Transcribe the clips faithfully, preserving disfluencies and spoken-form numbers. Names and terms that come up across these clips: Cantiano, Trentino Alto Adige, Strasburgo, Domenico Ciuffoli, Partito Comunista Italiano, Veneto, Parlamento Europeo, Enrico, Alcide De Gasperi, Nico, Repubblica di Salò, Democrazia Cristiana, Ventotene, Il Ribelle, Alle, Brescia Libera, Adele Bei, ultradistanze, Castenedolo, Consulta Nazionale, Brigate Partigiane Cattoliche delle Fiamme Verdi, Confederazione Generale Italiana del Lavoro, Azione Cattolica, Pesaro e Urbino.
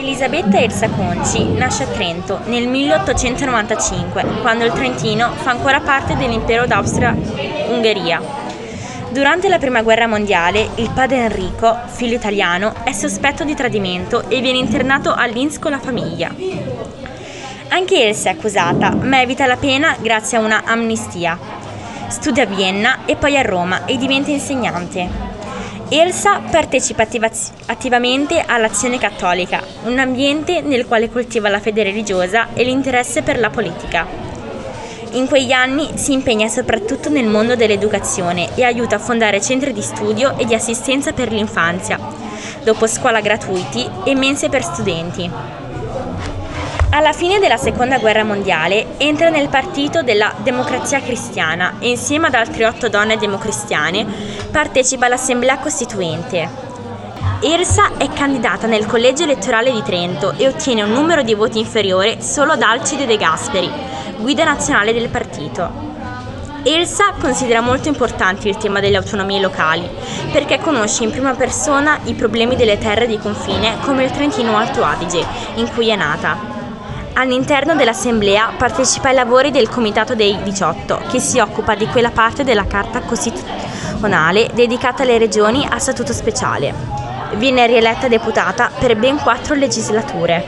Elisabetta Elsa Conci nasce a Trento nel milleottocentonovantacinque, quando il Trentino fa ancora parte dell'impero d'Austria-Ungheria. Durante la Prima Guerra Mondiale, il padre Enrico, figlio italiano, è sospetto di tradimento e viene internato all'I N S con la famiglia. Anche Elsa è accusata, ma evita la pena grazie a una amnistia. Studia a Vienna e poi a Roma e diventa insegnante. Elsa partecipa attivamente all'Azione Cattolica, un ambiente nel quale coltiva la fede religiosa e l'interesse per la politica. In quegli anni si impegna soprattutto nel mondo dell'educazione e aiuta a fondare centri di studio e di assistenza per l'infanzia, dopo scuola gratuiti e mense per studenti. Alla fine della Seconda Guerra Mondiale entra nel partito della Democrazia Cristiana e insieme ad altre otto donne democristiane partecipa all'Assemblea Costituente. Elsa è candidata nel collegio elettorale di Trento e ottiene un numero di voti inferiore solo ad Alcide De Gasperi, guida nazionale del partito. Elsa considera molto importante il tema delle autonomie locali, perché conosce in prima persona i problemi delle terre di confine come il Trentino Alto Adige, in cui è nata. All'interno dell'Assemblea partecipa ai lavori del Comitato dei diciotto, che si occupa di quella parte della Carta Costituzionale dedicata alle regioni a statuto speciale. Viene rieletta deputata per ben quattro legislature.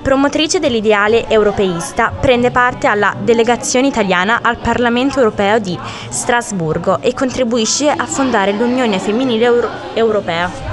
Promotrice dell'ideale europeista, prende parte alla delegazione italiana al Parlamento Europeo di Strasburgo e contribuisce a fondare l'Unione Femminile Euro- Europea.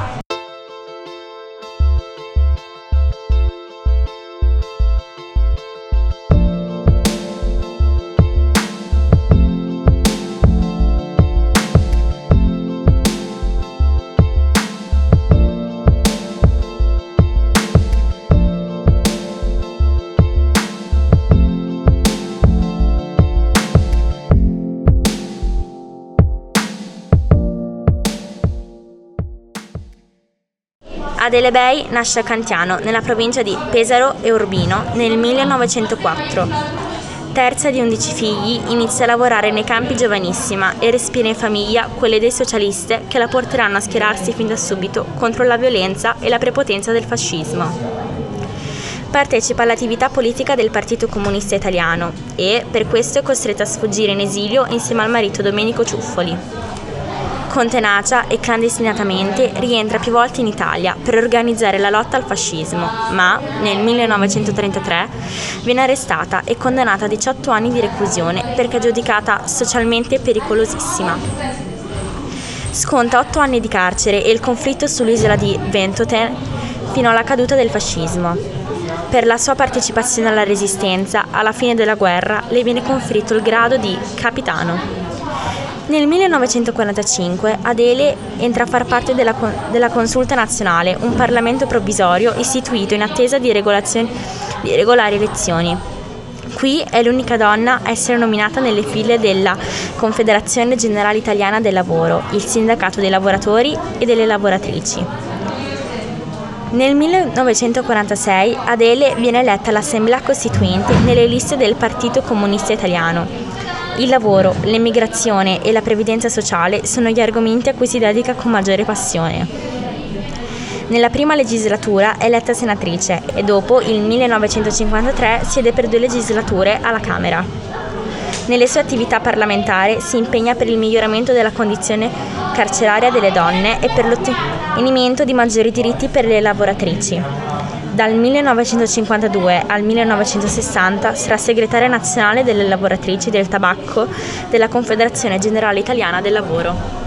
Adele Bei nasce a Cantiano, nella provincia di Pesaro e Urbino, nel millenovecentoquattro. Terza di undici figli, inizia a lavorare nei campi giovanissima e respira in famiglia quelle dei socialiste che la porteranno a schierarsi fin da subito contro la violenza e la prepotenza del fascismo. Partecipa all'attività politica del Partito Comunista Italiano e, per questo, è costretta a sfuggire in esilio insieme al marito Domenico Ciuffoli. Con tenacia e clandestinamente rientra più volte in Italia per organizzare la lotta al fascismo, ma nel millenovecentotrentatré viene arrestata e condannata a diciotto anni di reclusione perché giudicata socialmente pericolosissima. Sconta otto anni di carcere e il conflitto sull'isola di Ventotene fino alla caduta del fascismo. Per la sua partecipazione alla resistenza, alla fine della guerra le viene conferito il grado di capitano. Nel millenovecentoquarantacinque Adele entra a far parte della, della Consulta Nazionale, un parlamento provvisorio istituito in attesa di, di regolari elezioni. Qui è l'unica donna a essere nominata nelle file della Confederazione Generale Italiana del Lavoro, il sindacato dei lavoratori e delle lavoratrici. Nel millenovecentoquarantasei Adele viene eletta all'Assemblea Costituente nelle liste del Partito Comunista Italiano. Il lavoro, l'immigrazione e la previdenza sociale sono gli argomenti a cui si dedica con maggiore passione. Nella prima legislatura è eletta senatrice e dopo il millenovecentocinquantatré siede per due legislature alla Camera. Nelle sue attività parlamentari si impegna per il miglioramento della condizione carceraria delle donne e per l'ottenimento di maggiori diritti per le lavoratrici. Dal millenovecentocinquantadue al millenovecentosessanta sarà segretaria nazionale delle lavoratrici del tabacco della Confederazione Generale Italiana del Lavoro.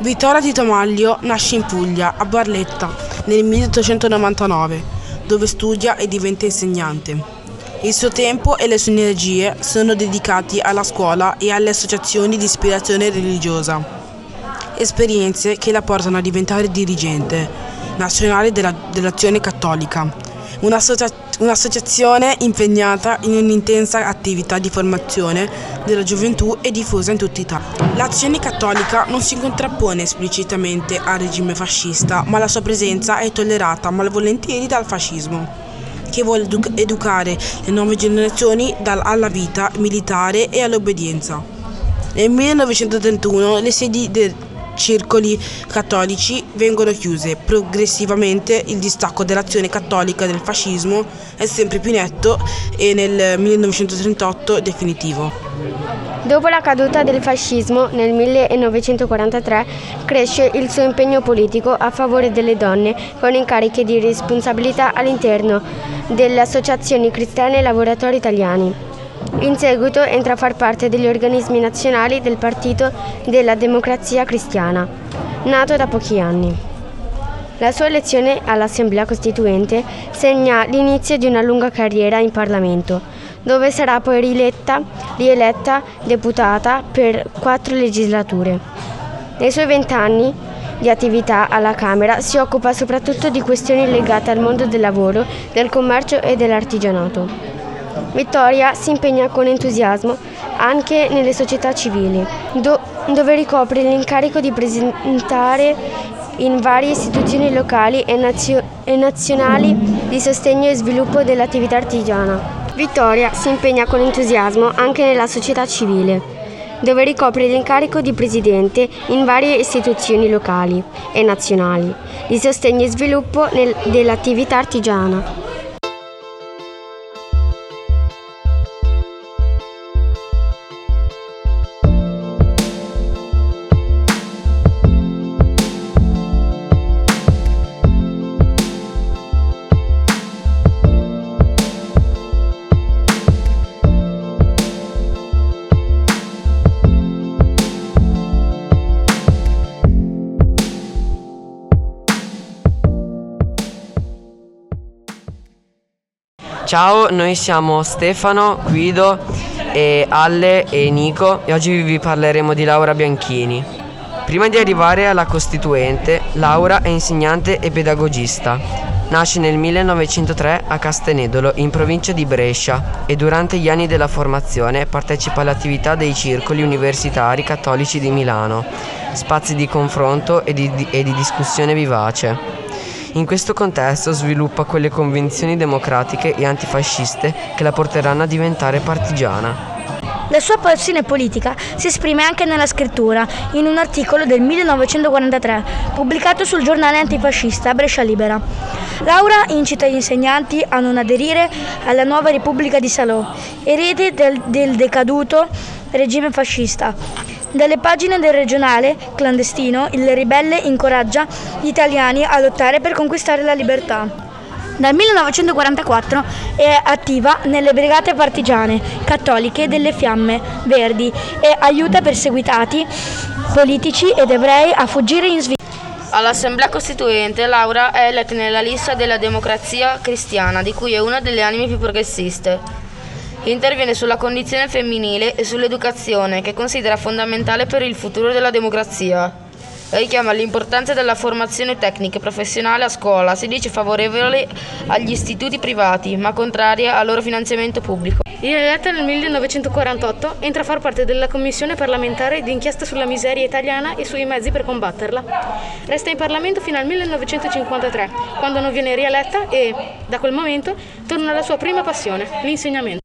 Vittora di Tomaglio nasce in Puglia, a Barletta, nel milleottocentonovantanove, dove studia e diventa insegnante. Il suo tempo e le sue energie sono dedicati alla scuola e alle associazioni di ispirazione religiosa, esperienze che la portano a diventare dirigente Nazionale della, dell'Azione Cattolica, un'associa- un'associazione impegnata in un'intensa attività di formazione della gioventù e diffusa in tutta Italia. L'Azione Cattolica non si contrappone esplicitamente al regime fascista, ma la sua presenza è tollerata malvolentieri dal fascismo, che vuole edu- educare le nuove generazioni dal- alla vita militare e all'obbedienza. Nel millenovecentotrentuno le sedi del circoli cattolici vengono chiuse. Progressivamente il distacco dell'Azione Cattolica del fascismo è sempre più netto e nel millenovecentotrentotto definitivo. Dopo la caduta del fascismo nel millenovecentoquarantatré cresce il suo impegno politico a favore delle donne con incarichi di responsabilità all'interno delle associazioni cristiane e lavoratori italiani. In seguito entra a far parte degli organismi nazionali del Partito della Democrazia Cristiana, nato da pochi anni. La sua elezione all'Assemblea Costituente segna l'inizio di una lunga carriera in Parlamento, dove sarà poi rieletta, rieletta deputata per quattro legislature. Nei suoi vent'anni di attività alla Camera si occupa soprattutto di questioni legate al mondo del lavoro, del commercio e dell'artigianato. Vittoria si impegna con entusiasmo anche nelle società civili, do- dove ricopre l'incarico di presentare in varie istituzioni locali e, nazio- e nazionali di sostegno e sviluppo dell'attività artigiana. Vittoria si impegna con entusiasmo anche nella società civile, dove ricopre l'incarico di presidente in varie istituzioni locali e nazionali di sostegno e sviluppo nel- dell'attività artigiana. Ciao, noi siamo Stefano, Guido, e Alle e Nico e oggi vi parleremo di Laura Bianchini. Prima di arrivare alla Costituente, Laura è insegnante e pedagogista. Nasce nel millenovecentotré a Castenedolo, in provincia di Brescia, e durante gli anni della formazione partecipa all'attività dei circoli universitari cattolici di Milano, spazi di confronto e di, e di discussione vivace. In questo contesto sviluppa quelle convinzioni democratiche e antifasciste che la porteranno a diventare partigiana. La sua passione politica si esprime anche nella scrittura, in un articolo del millenovecentoquarantatré, pubblicato sul giornale antifascista Brescia Libera. Laura incita gli insegnanti a non aderire alla nuova Repubblica di Salò, erede del, del decaduto regime fascista. Dalle pagine del regionale clandestino, Il Ribelle incoraggia gli italiani a lottare per conquistare la libertà. Dal millenovecentoquarantaquattro è attiva nelle Brigate Partigiane Cattoliche delle Fiamme Verdi e aiuta perseguitati politici ed ebrei a fuggire in Svizzera. All'Assemblea Costituente Laura è eletta nella lista della Democrazia Cristiana, di cui è una delle anime più progressiste. Interviene sulla condizione femminile e sull'educazione, che considera fondamentale per il futuro della democrazia. Richiama l'importanza della formazione tecnica e professionale a scuola, si dice favorevole agli istituti privati, ma contraria al loro finanziamento pubblico. Rieletta nel millenovecentoquarantotto, entra a far parte della commissione parlamentare d'inchiesta sulla miseria italiana e sui mezzi per combatterla. Resta in Parlamento fino al millenovecentocinquantatré, quando non viene rieletta e, da quel momento, torna alla sua prima passione, l'insegnamento.